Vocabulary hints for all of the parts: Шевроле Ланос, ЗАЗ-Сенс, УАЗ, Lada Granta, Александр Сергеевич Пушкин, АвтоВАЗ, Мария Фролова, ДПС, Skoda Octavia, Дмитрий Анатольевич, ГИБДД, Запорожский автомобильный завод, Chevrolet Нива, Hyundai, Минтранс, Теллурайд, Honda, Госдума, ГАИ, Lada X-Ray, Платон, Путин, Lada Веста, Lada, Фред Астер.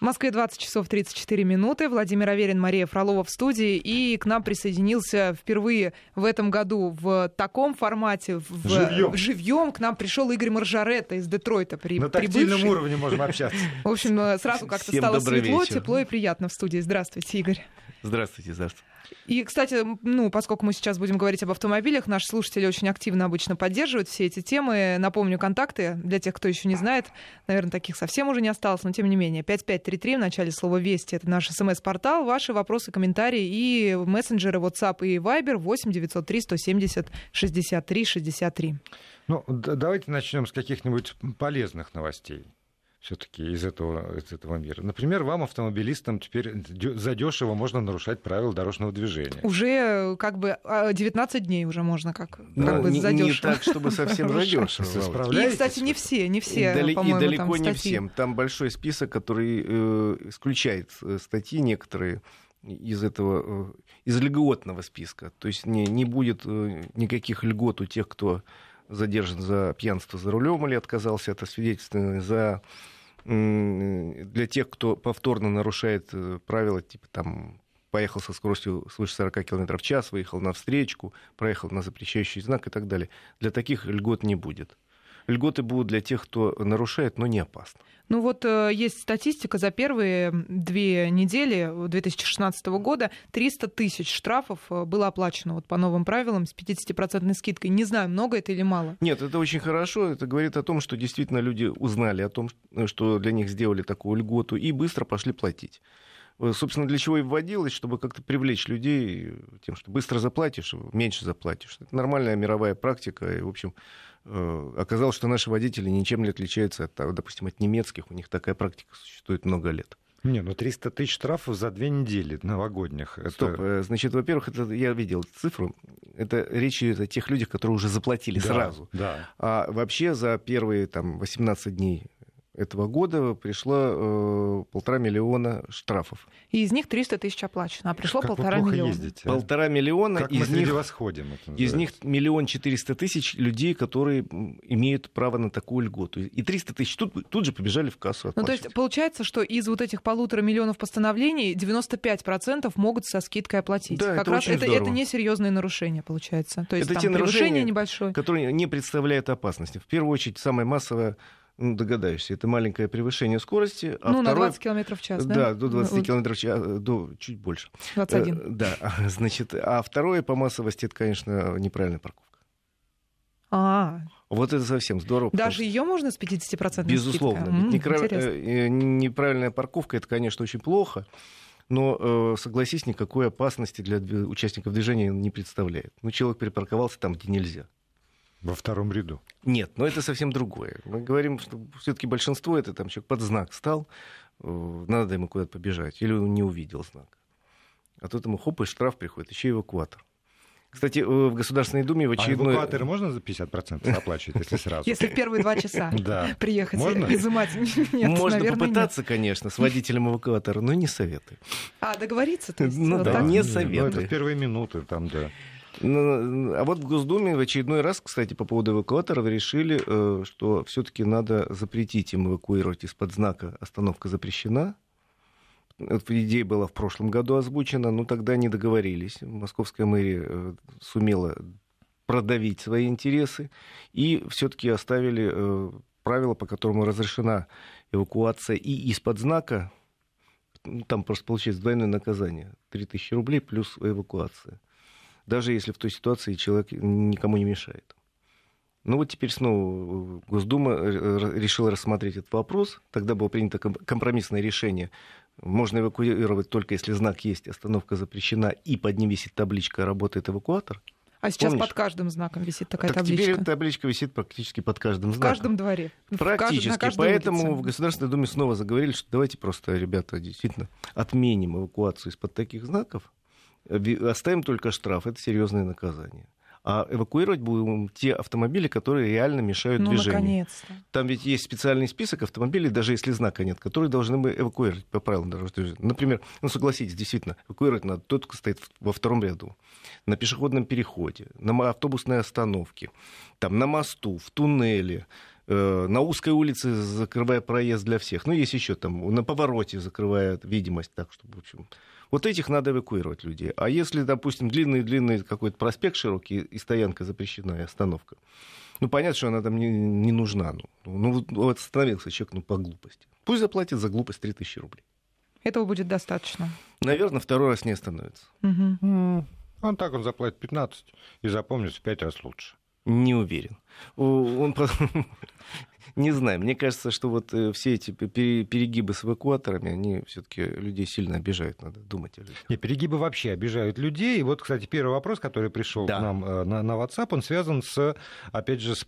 В Москве 20:34. Владимир Аверин, Мария Фролова в студии. И к нам присоединился впервые в этом году в таком формате, живьем. К нам пришел Игорь Маржаретта из Детройта. На тактильном уровне можем общаться. В общем, сразу как-то стало светло, тепло и приятно в студии. Здравствуйте, Игорь. Здравствуйте, здравствуйте. И, кстати, поскольку мы сейчас будем говорить об автомобилях, наши слушатели очень активно обычно поддерживают все эти темы. Напомню, контакты для тех, кто еще не знает. Наверное, таких совсем уже не осталось, но тем не менее. 5533 в начале слова «Вести». Это наш СМС-портал. Ваши вопросы, комментарии и мессенджеры WhatsApp и Viber 8-903-170-63-63. Давайте начнем с каких-нибудь полезных новостей. Все-таки из этого мира. Например, вам, автомобилистам, теперь задешево можно нарушать правила дорожного движения. Уже 19 дней уже можно задешево. Не так, чтобы совсем задешево. И, кстати, не все, по-моему, и далеко не всем. Там большой список, который исключает статьи некоторые из льготного списка. То есть не будет никаких льгот у тех, кто задержан за пьянство за рулем или отказался от освидетельствования, для тех, кто повторно нарушает правила, типа там поехал со скоростью свыше 40 км в час, выехал на встречку, проехал на запрещающий знак и так далее. Для таких льгот не будет. Льготы будут для тех, кто нарушает, но не опасно. Есть статистика. За первые 2 недели 2016 года 300 тысяч штрафов было оплачено по новым правилам с 50% скидкой. Не знаю, много это или мало. Нет, это очень хорошо. Это говорит о том, что действительно люди узнали о том, что для них сделали такую льготу, и быстро пошли платить. Собственно, для чего и вводилось, чтобы как-то привлечь людей тем, что быстро заплатишь, меньше заплатишь. Это нормальная мировая практика. И, в общем, оказалось, что наши водители ничем не отличаются, от немецких. У них такая практика существует много лет. 300 тысяч штрафов за 2 недели новогодних. Значит, во-первых, я видел эту цифру. Это речь идет о тех людях, которые уже заплатили сразу. Да. А вообще за первые 18 дней этого года пришло 1,5 миллиона штрафов. И из них 300 тысяч оплачено, а пришло 1,5 миллиона. 1,5 миллиона. Как мы среди вас ходим, из них 1 400 000 людей, которые имеют право на такую льготу. И 300 тысяч тут же побежали в кассу оплачивать. То есть получается, что из этих 1,5 миллиона постановлений 95% могут со скидкой оплатить. Да, как это раз очень здорово. Это несерьезные нарушения, получается. То есть это те нарушения небольшое, которые не представляют опасности. В первую очередь, самое массовое, догадаюсь, это маленькое превышение скорости. На 20 км в час, да? Да, до 20 км в час, чуть больше. 21. Да, значит, а второе по массовости, это, конечно, неправильная парковка. Вот это совсем здорово. Даже ее можно с 50% безусловно. Неправильная парковка, это, конечно, очень плохо, но, согласись, никакой опасности для участников движения не представляет. Человек перепарковался там, где нельзя. Во втором ряду. Нет, но это совсем другое. Мы говорим, что все-таки большинство это человек под знак стал, надо ему куда-то побежать, или он не увидел знак. А тут ему хоп, и штраф приходит, еще эвакуатор. Кстати, в Государственной Думе в очередной... А эвакуаторы можно за 50% оплачивать, если сразу? Если в первые 2 часа приехать изымать? Можно попытаться, конечно, с водителем эвакуатора, но не советую. А, договориться? Не советую. Это в первые минуты, А в Госдуме в очередной раз, кстати, по поводу эвакуаторов решили, что все-таки надо запретить им эвакуировать из-под знака «Остановка запрещена». Идея была в прошлом году озвучена, но тогда не договорились. Московская мэрия сумела продавить свои интересы и все-таки оставили правила, по которому разрешена эвакуация и из-под знака. Там просто получается двойное наказание. 3000 рублей плюс эвакуация. Даже если в той ситуации человек никому не мешает. Теперь снова Госдума решила рассмотреть этот вопрос. Тогда было принято компромиссное решение. Можно эвакуировать только если знак есть, остановка запрещена, и под ним висит табличка «Работает эвакуатор». А сейчас под каждым знаком висит такая табличка. Теперь табличка висит практически под каждым знаком. В каждом дворе. Практически. Поэтому в Государственной Думе снова заговорили, что давайте просто, ребята, действительно отменим эвакуацию из-под таких знаков. Оставим только штраф, это серьезное наказание. А эвакуировать будем те автомобили, которые реально мешают движению. Наконец-то. Там ведь есть специальный список автомобилей, даже если знака нет, которые должны мы эвакуировать по правилам дорожного движения. Например, согласитесь, действительно, эвакуировать надо тот, кто стоит во втором ряду, на пешеходном переходе, на автобусной остановке, на мосту, в туннеле, на узкой улице закрывая проезд для всех. Ну, есть еще там, на повороте закрывая видимость, так что, в общем... Вот этих надо эвакуировать людей. А если, допустим, длинный какой-то проспект широкий, и стоянка запрещена, и остановка, ну, понятно, что она там не нужна. Ну, остановился человек, ну, по глупости. Пусть заплатит за глупость 3000 рублей. Этого будет достаточно. Наверное, второй раз не остановится. Угу. Он так он заплатит 15 и запомнится 5 раз лучше. Не уверен. Он... Не знаю. Мне кажется, что вот все эти перегибы с эвакуаторами, они все-таки людей сильно обижают. Надо думать о людях. Нет, перегибы вообще обижают людей. И вот, кстати, первый вопрос, который пришел к нам на WhatsApp, он связан с, опять же, с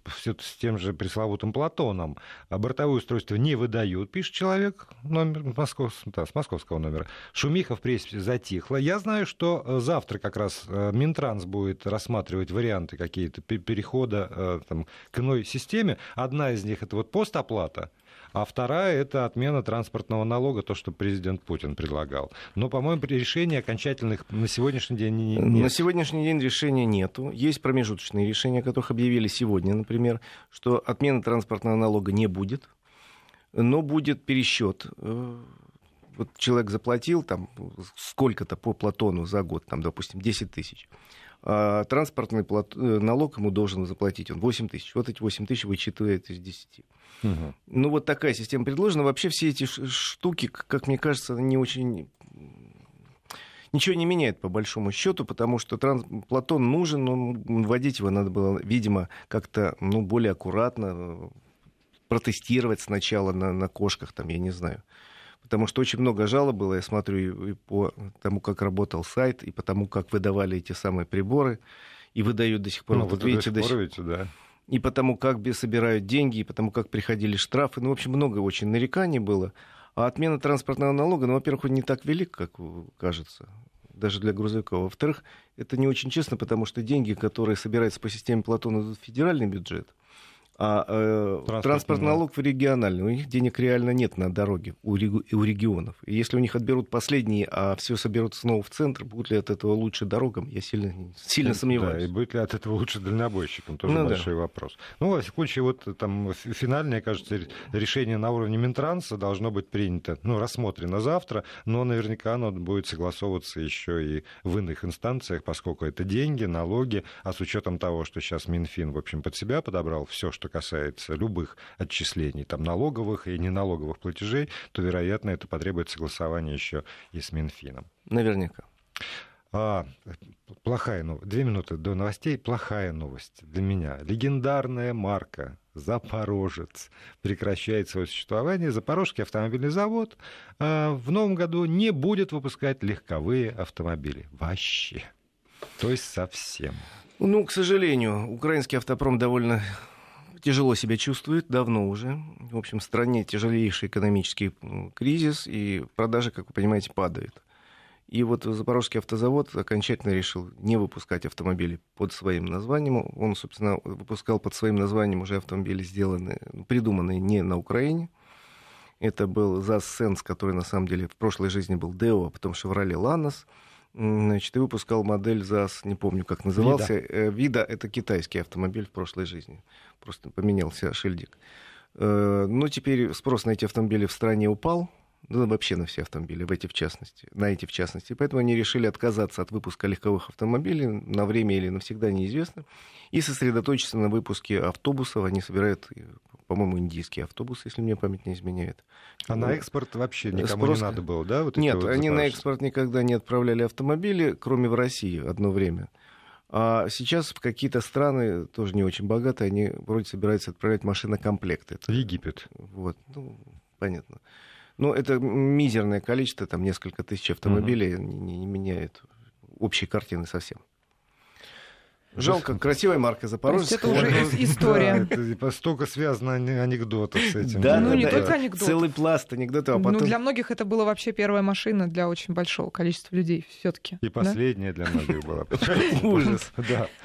тем же пресловутым Платоном. Бортовое устройство не выдают, пишет человек, с московского номера. Шумиха в прессе затихла. Я знаю, что завтра как раз Минтранс будет рассматривать варианты какие-то перехода там, к иной системе. Одна из них — это вот постоплата, а вторая — это отмена транспортного налога, то, что президент Путин предлагал. Но, по-моему, решений окончательных на сегодняшний день нет. На сегодняшний день решения нету. Есть промежуточные решения, о которых объявили сегодня, например, что отмены транспортного налога не будет, но будет пересчет. Вот человек заплатил там сколько-то по Платону за год, там, допустим, 10 тысяч. А транспортный налог ему должен заплатить он 8 тысяч. Вот эти 8 тысяч вычитывается из 10. Угу. Ну, вот такая система предложена. Вообще все эти штуки, как мне кажется, не очень... Ничего не меняет, по большому счету, потому что Платон нужен, но вводить его надо было, видимо, как-то более аккуратно, протестировать сначала на кошках, там, я не знаю. Потому что очень много жалоб было, я смотрю, и по тому, как работал сайт, и по тому, как выдавали эти самые приборы, и выдают до сих пор. Ну, вот видите, до сих пор. И потому, как собирают деньги, и потому, как приходили штрафы. Ну, в общем, много очень нареканий было. А отмена транспортного налога, ну, во-первых, он не так велик, как кажется, даже для грузовиков. Во-вторых, это не очень честно, потому что деньги, которые собираются по системе Платона, идут в федеральный бюджет. А транспортный налог в региональный. У них денег реально нет на дороге у регионов. И если у них отберут последние, а все соберут снова в центр, будет ли от этого лучше дорогам, я сильно сомневаюсь. Да, и будет ли от этого лучше дальнобойщикам, тоже большой вопрос. Ну, во всяком случае, вот там финальное, кажется, решение на уровне Минтранса должно быть принято, рассмотрено завтра, но наверняка оно будет согласовываться еще и в иных инстанциях, поскольку это деньги, налоги, а с учетом того, что сейчас Минфин, в общем, под себя подобрал все, что касается любых отчислений, там, налоговых и неналоговых платежей, то, вероятно, это потребует согласования еще и с Минфином. Наверняка. Плохая новость. 2 минуты до новостей. Плохая новость для меня. Легендарная марка «Запорожец» прекращает свое существование. Запорожский автомобильный завод в новом году не будет выпускать легковые автомобили. Вообще. То есть совсем. Ну, к сожалению, украинский автопром довольно... тяжело себя чувствует, давно уже. В общем, в стране тяжелейший экономический кризис, и продажи, как вы понимаете, падают. И вот Запорожский автозавод окончательно решил не выпускать автомобили под своим названием. Он, собственно, выпускал под своим названием уже автомобили, придуманные не на Украине. Это был ЗАЗ-Сенс, который, на самом деле, в прошлой жизни был Део, а потом Шевроле Ланос. Значит, и выпускал модель ЗАЗ, не помню, как назывался. Вида — это китайский автомобиль в прошлой жизни. Просто поменялся шильдик. Но теперь спрос на эти автомобили в стране упал. Ну, вообще на все автомобили, на эти в частности. Поэтому они решили отказаться от выпуска легковых автомобилей на время или навсегда, неизвестно. И сосредоточиться на выпуске автобусов. Они собирают, по-моему, индийские автобусы, если мне память не изменяет. А на экспорт вообще никому не надо было, да? Нет, они на экспорт никогда не отправляли автомобили, кроме в России одно время. А сейчас в какие-то страны, тоже не очень богатые, они вроде собираются отправлять машинокомплекты. Египет. Вот, понятно. Но это мизерное количество, там несколько тысяч автомобилей, не меняет общей картины совсем. Жалко, красивая марка «Запорожец». Это уже история. Да, столько связано анекдотов с этим. Да, не только анекдотов. Целый пласт анекдотов. А потом... для многих это была вообще первая машина для очень большого количества людей все-таки. И последняя для многих была. Ужас.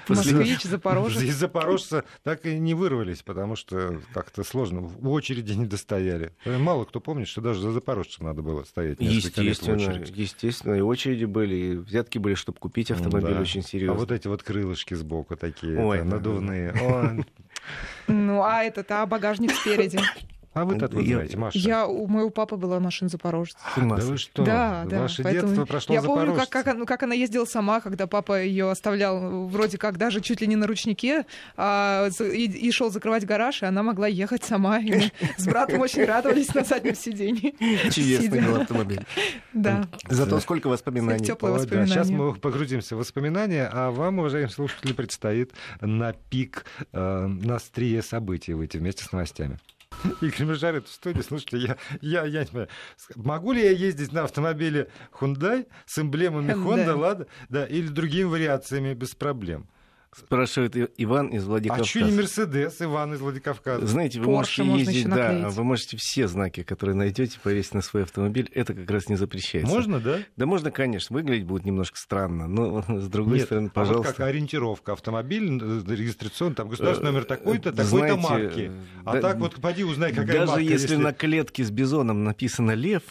Москвич, Запорожец. Из Запорожца так и не вырвались, потому что как-то сложно. В очереди не достояли. Мало кто помнит, что даже за Запорожцем надо было стоять несколько лет в очереди. Естественно, и очереди были, и взятки были, чтобы купить автомобиль, очень серьезно. А вот эти вот крылышки сбоку такие надувные. Ну, а этот багажник спереди. А вы-то откуда знаете, Маша? У моего папы была машина «Запорожец». Да вы что? Да. Ваше детство прошло «Запорожец». Я помню, как она ездила сама, когда папа ее оставлял вроде как даже чуть ли не на ручнике, и шел закрывать гараж, и она могла ехать сама. И мы с братом очень радовались на заднем сиденье. Чудесный был автомобиль. Да. Зато сколько воспоминаний. Теплые воспоминания. Сейчас мы погрузимся в воспоминания, а вам, уважаемые слушатели, предстоит на пик, на острие событий выйти вместе с новостями. Игорь Маржаретта в студии. Слушайте, я не понимаю. Могу ли я ездить на автомобиле Hyundai с эмблемами Honda, Lada, или другими вариациями без проблем? Спрашивает Иван из Владикавказа. А что не Мерседес, Иван из Владикавказа? Знаете, вы Порше можете ездить, вы можете все знаки, которые найдете, повесить на свой автомобиль. Это как раз не запрещается. Можно, да? Да можно, конечно. Выглядеть будет немножко странно, но с другой стороны, пожалуйста. А вот как ориентировка автомобиля, регистрационный, там государственный номер такой-то, такой-то марки. А так вот пойди узнай, какая марка. Даже если на клетке с бизоном написано «Лев»,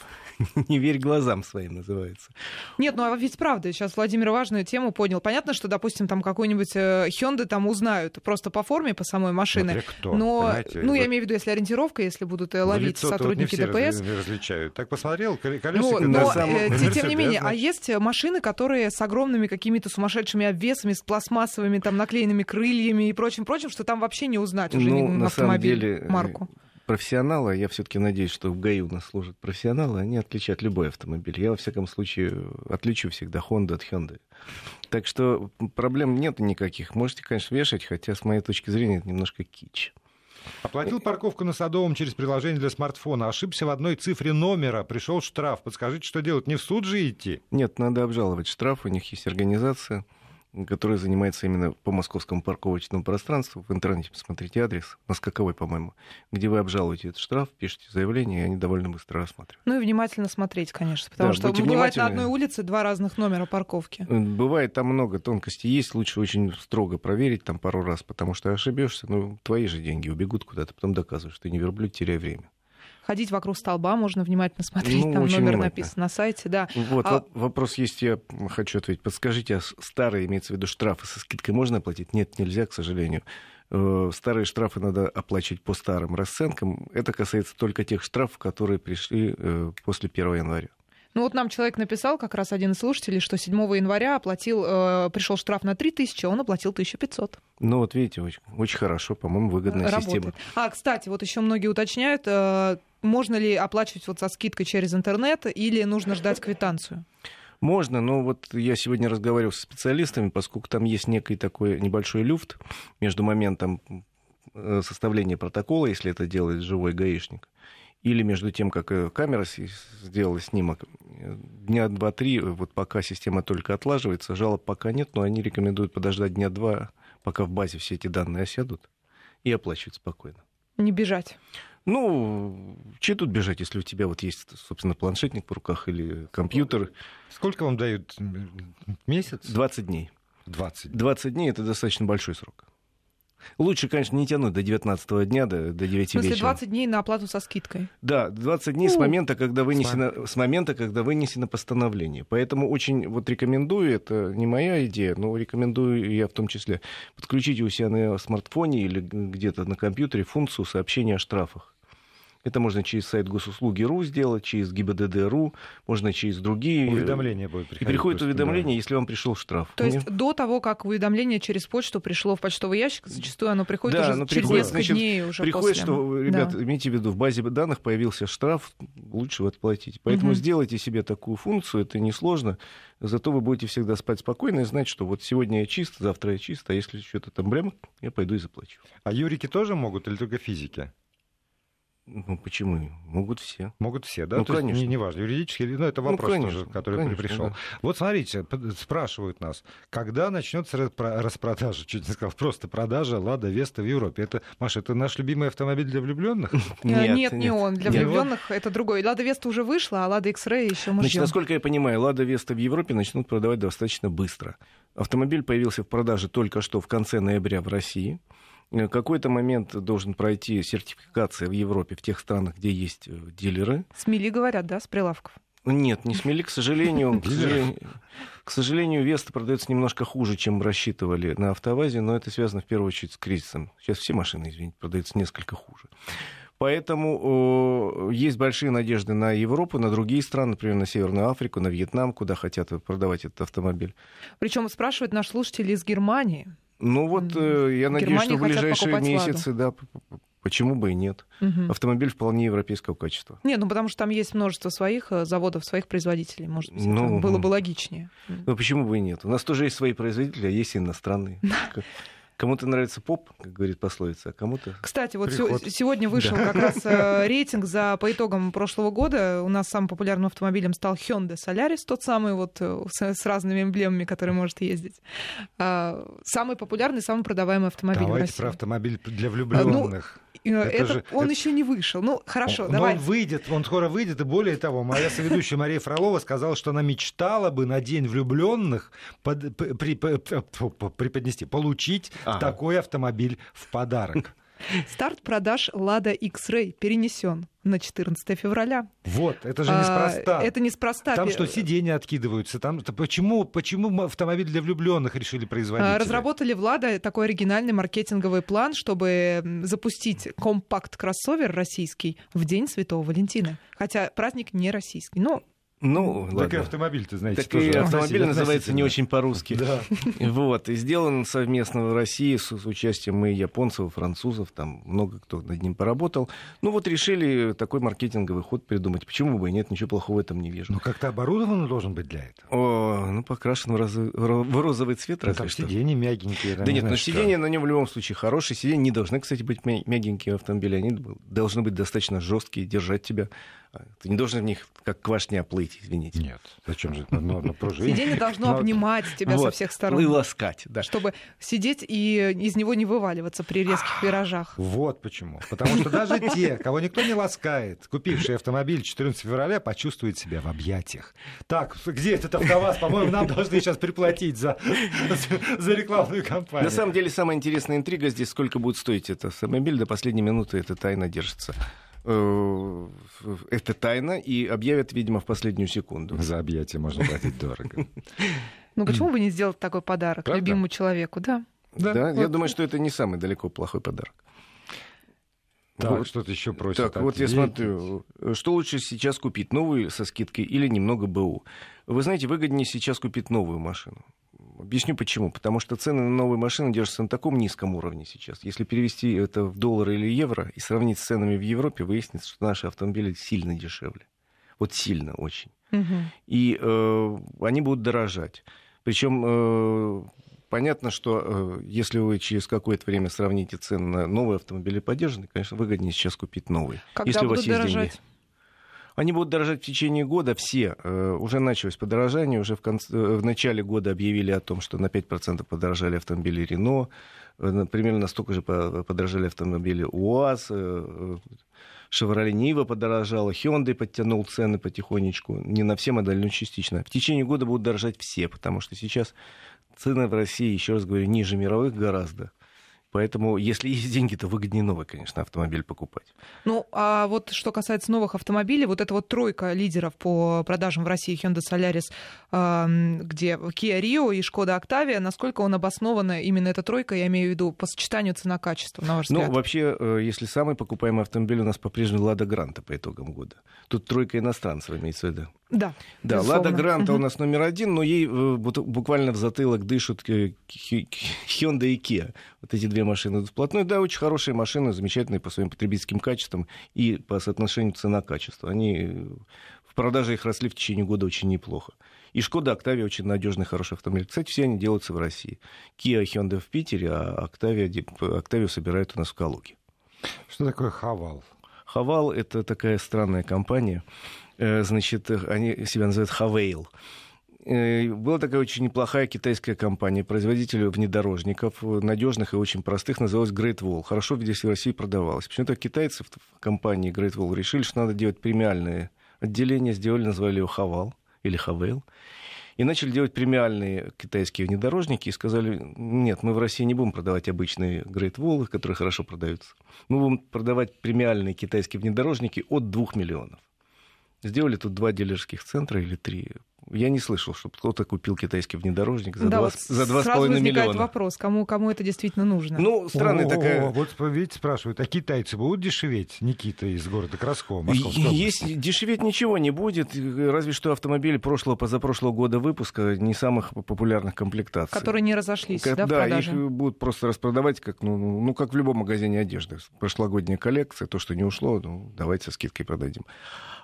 не верь глазам своим, называется. Нет, ну а ведь правда, сейчас Владимир важную тему поднял. Понятно, что, допустим, там какую-нибудь Hyundai там узнают просто по форме, по самой машине. Но, я имею в виду, если ориентировка, если будут ловить сотрудники ДПС. Вот не все различают. Так посмотрел, колесико. Тем не менее, а есть машины, которые с огромными какими-то сумасшедшими обвесами, с пластмассовыми там наклеенными крыльями и прочим, что там вообще не узнать уже на автомобиле марку. Профессионалы, я все-таки надеюсь, что в ГАИ у нас служат профессионалы, они отличают любой автомобиль. Я, во всяком случае, отличу всегда Honda от Hyundai. Так что проблем нет никаких. Можете, конечно, вешать, хотя, с моей точки зрения, это немножко кич. Оплатил парковку на Садовом через приложение для смартфона. Ошибся в одной цифре номера. Пришел штраф. Подскажите, что делать? Не в суд же идти? Нет, надо обжаловать штраф. У них есть организация, которая занимается именно по московскому парковочному пространству. В интернете посмотрите адрес, на Скаковой, по-моему, где вы обжалуете этот штраф, пишете заявление, и они довольно быстро рассматривают. Ну и внимательно смотреть, конечно, потому что бывает на одной улице два разных номера парковки. Бывает, там много тонкостей есть, лучше очень строго проверить там пару раз, потому что ошибешься, твои же деньги убегут куда-то, потом доказываешь, что ты не верблюд, теряй время. Ходить вокруг столба можно, внимательно смотреть, там номер написан на сайте. Да. Вот вопрос есть, я хочу ответить. Подскажите, а старые, имеется в виду штрафы, со скидкой можно оплатить? Нет, нельзя, к сожалению. Старые штрафы надо оплачивать по старым расценкам. Это касается только тех штрафов, которые пришли после 1 января. Ну вот нам человек написал, как раз один из слушателей, что 7 января пришел штраф на 3000, а он оплатил 1500. Ну вот видите, очень хорошо, по-моему, выгодная система. Кстати, вот еще многие уточняют, можно ли оплачивать со скидкой через интернет или нужно ждать квитанцию? Можно, но вот я сегодня разговаривал со специалистами, поскольку там есть некий такой небольшой люфт между моментом составления протокола, если это делает живой гаишник, или между тем, как камера сделала снимок, дня 2-3, вот пока система только отлаживается, жалоб пока нет, но они рекомендуют подождать дня 2, пока в базе все эти данные осядут, и оплачивать спокойно. Не бежать. Чего тут бежать, если у тебя есть, собственно, планшетник в руках или компьютер. Сколько вам дают? Месяц? 20 дней. 20 дней — это достаточно большой срок. Лучше, конечно, не тянуть до 19-го дня, до 9 вечера. В смысле, 20 дней на оплату со скидкой? Да, 20 дней с момента, когда вынесено постановление. Поэтому очень рекомендую, это не моя идея, но рекомендую я в том числе, подключите у себя на смартфоне или где-то на компьютере функцию сообщения о штрафах. Это можно через сайт Госуслуги.ру сделать, через ГИБДД.ру, можно через другие. Уведомления будут приходить. И приходит уведомление, если вам пришел штраф. То есть до того, как уведомление через почту пришло в почтовый ящик, зачастую оно приходит уже через несколько дней уже после. Приходит, что, ребят, имейте в виду, в базе данных появился штраф, лучше его отплатить. Поэтому сделайте себе такую функцию, это несложно. Зато вы будете всегда спать спокойно и знать, что вот сегодня я чист, завтра я чист, а если что-то там прямо, я пойду и заплачу. А юрики тоже могут или только физики? Почему? Могут все. Могут все, да? Конечно. Неважно, юридически, это вопрос тоже, который пришел. Да. Вот смотрите, спрашивают нас, когда начнется распродажа, чуть не сказал, просто продажа Lada Веста в Европе. Это, Маша, это наш любимый автомобиль для влюбленных? Нет, не он. Для влюбленных это другой. Lada Веста уже вышла, а Lada X-Ray еще мы ждем. Насколько я понимаю, Lada Веста в Европе начнут продавать достаточно быстро. Автомобиль появился в продаже только что в конце ноября в России. Какой-то момент должен пройти сертификация в Европе, в тех странах, где есть дилеры. СМИ говорят, да, с прилавков? Нет, не смели, к сожалению. К сожалению, Веста продается немножко хуже, чем рассчитывали на АвтоВАЗе, но это связано в первую очередь с кризисом. Сейчас все машины, извините, продаются несколько хуже. Поэтому есть большие надежды на Европу, на другие страны, например, на Северную Африку, на Вьетнам, куда хотят продавать этот автомобиль. Причем спрашивает наш слушатель из Германии. Ну вот, я надеюсь, что в ближайшие месяцы, да, почему бы и нет. Угу. Автомобиль вполне европейского качества. Нет, ну потому что там есть множество своих заводов, своих производителей, может быть, ну, было бы логичнее. Ну почему бы и нет? У нас тоже есть свои производители, а есть и иностранные. Кому-то нравится поп, как говорит пословица, а кому-то... Кстати, вот сегодня вышел как раз рейтинг по итогам прошлого года. У нас самым популярным автомобилем стал Hyundai Solaris, тот самый вот с разными эмблемами, который может ездить. Самый популярный, самый продаваемый автомобиль в России. Давайте про автомобиль для влюбленных. Он еще не вышел. Ну, хорошо, давай. Но он скоро выйдет. И более того, моя соведущая Мария Фролова сказала, что она мечтала бы на День влюбленных получить такой автомобиль в подарок. Старт продаж Lada X-Ray перенесен на 14 февраля. Вот, это же неспроста. Это неспроста. Там что, сиденья откидываются? Почему автомобиль для влюбленных решили производить? Разработали в Lada такой оригинальный маркетинговый план, чтобы запустить компакт-кроссовер российский в День Святого Валентина. Хотя праздник не российский, но... Ну, так и автомобиль-то, знаете, так тоже. И автомобиль называется не очень по-русски. Да. Вот. И сделан совместно в России с участием и японцев, и французов. Там много кто над ним поработал. Ну, вот решили такой маркетинговый ход придумать. Почему бы и нет, ничего плохого в этом не вижу. Но как-то оборудован должен быть для этого. Покрашен в розовый цвет, разве там что. Сиденья мягенькие. Да нет, но сиденья на нем в любом случае хорошие. Сиденья не должны, кстати, быть мягенькие в автомобиле. Они должны быть достаточно жесткие, держать тебя. Ты не должен в них, как квашня, плыть, извините. Нет, зачем же это? Сиденье должно обнимать тебя со всех сторон. И ласкать, да. Чтобы сидеть и из него не вываливаться при резких виражах. Вот почему. Потому что даже те, кого никто не ласкает, купившие автомобиль 14 февраля, почувствуют себя в объятиях. Так, где этот АвтоВАЗ? По-моему, нам должны сейчас приплатить за рекламную кампанию. На самом деле, самая интересная интрига здесь, сколько будет стоить этот автомобиль. До последней минуты эта тайна держится. Это тайна, и объявят, видимо, в последнюю секунду. За объятия можно платить дорого. Ну почему бы не сделать такой подарок любимому человеку, да? Да, я думаю, что это не самый далеко плохой подарок. Так, что-то еще просят. Так, вот я смотрю, что лучше сейчас купить, новую со скидкой или немного БУ? Вы знаете, выгоднее сейчас купить новую машину. Объясню почему. Потому что цены на новые машины держатся на таком низком уровне сейчас. Если перевести это в доллары или евро и сравнить с ценами в Европе, выяснится, что наши автомобили сильно дешевле. Вот сильно очень. Угу. И они будут дорожать. Причем понятно, что если вы через какое-то время сравните цены на новые автомобили подержанные, конечно, выгоднее сейчас купить новые. Когда если будут у вас есть дорожать? Деньги. Они будут дорожать в течение года все. Уже началось подорожание, уже в начале года объявили о том, что на 5% подорожали автомобили Renault, примерно настолько же подорожали автомобили УАЗ, Chevrolet Нива подорожала, Hyundai подтянул цены потихонечку, не на все модели, но частично. В течение года будут дорожать все, потому что сейчас цены в России, еще раз говорю, ниже мировых гораздо. Поэтому, если есть деньги, то выгоднее новый, конечно, автомобиль покупать. Ну, а вот что касается новых автомобилей, вот эта вот тройка лидеров по продажам в России Hyundai Solaris, где Kia Rio и Skoda Octavia, насколько он обоснована именно эта тройка, я имею в виду по сочетанию цена-качество, на ваш взгляд? Ну, вообще, если самый покупаемый автомобиль у нас по-прежнему Lada Granta по итогам года. Тут тройка иностранцев имеется в виду. Да, да, Lada Granta у нас номер один, но ей буквально в затылок дышат Hyundai и Kia. Вот эти две машины идут вплотную. Да, очень хорошие машины, замечательные по своим потребительским качествам и по соотношению цена-качество. Они в продаже их росли в течение года очень неплохо. И Шкода Октавия очень надежный, хороший автомобиль. Кстати, все они делаются в России. Kia и Hyundai в Питере, а Октавию собирают у нас в Калуге. Что такое Haval? Haval — это такая странная компания. Значит, они себя называют Haval. Была такая очень неплохая китайская компания, производитель внедорожников, надежных и очень простых, называлась Great Wall. Хорошо здесь в России продавалась. Почему-то китайцы в компании Great Wall решили, что надо делать премиальное отделение. Сделали, назвали его Haval или Haval. И начали делать премиальные китайские внедорожники и сказали, нет, мы в России не будем продавать обычные Great Wall, которые хорошо продаются. Мы будем продавать премиальные китайские внедорожники от 2 миллионов. Сделали тут 2 дилерских центра или 3. Я не слышал, чтобы кто-то купил китайский внедорожник за 2,5 миллиона. Возникает вопрос, кому это действительно нужно. Ну, странная такая... Вот видите, спрашивают, а китайцы будут дешеветь? Никита из города Краскова, Московская область. Дешеветь ничего не будет, разве что автомобили позапрошлого года выпуска не самых популярных комплектаций. Которые не разошлись, да, в продаже? Да, их будут просто распродавать, как, ну, как в любом магазине одежды. Прошлогодняя коллекция, то, что не ушло, ну, давайте со скидкой продадим.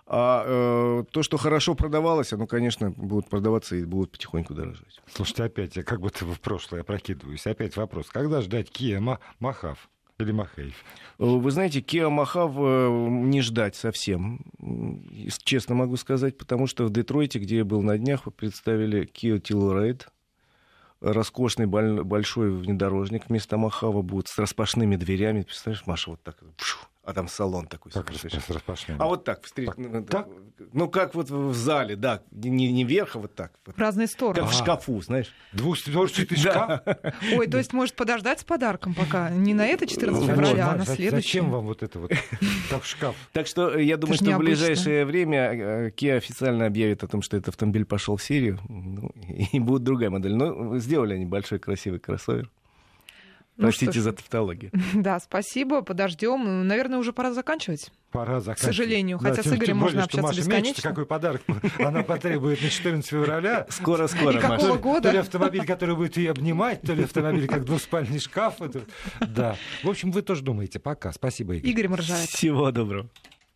А то, что хорошо продавалось, оно, конечно, будут продаваться и будут потихоньку дорожать. Слушайте, опять я как будто в прошлое опрокидываюсь. Опять вопрос. Когда ждать Kia Мохав или Мохейв? Вы знаете, Kia Мохав не ждать совсем. Честно могу сказать, потому что в Детройте, где я был на днях, представили Kia Теллурайд. Роскошный большой внедорожник вместо Мохава будет с распашными дверями. Представляешь, Маша, вот так... А там салон такой. А вот так, так. Ну, как вот в зале, да. Не вверх, а вот так. В разные стороны. Как в шкафу, знаешь. Двухстворчатый шкаф. Ой, то есть может подождать с подарком пока. Не на это 14 февраля, а на следующий. Зачем вам вот это вот в шкаф? Так что я думаю, что в ближайшее время Kia официально объявит о том, что этот автомобиль пошел в серию. И будет другая модель. Но сделали они большой красивый кроссовер. Простите за тавтологию. Да, спасибо, подождем. Наверное, уже пора заканчивать. К сожалению. Да, хотя с Игорем можно общаться Маша бесконечно. Мечта, какой подарок она потребует на 14 февраля. Скоро-скоро, Маша. Какого года? То ли автомобиль, который будет ее обнимать, то ли автомобиль, как двуспальный шкаф. Да. В общем, вы тоже думаете. Пока. Спасибо, Игорь. Игорь Маржаретта. Всего доброго.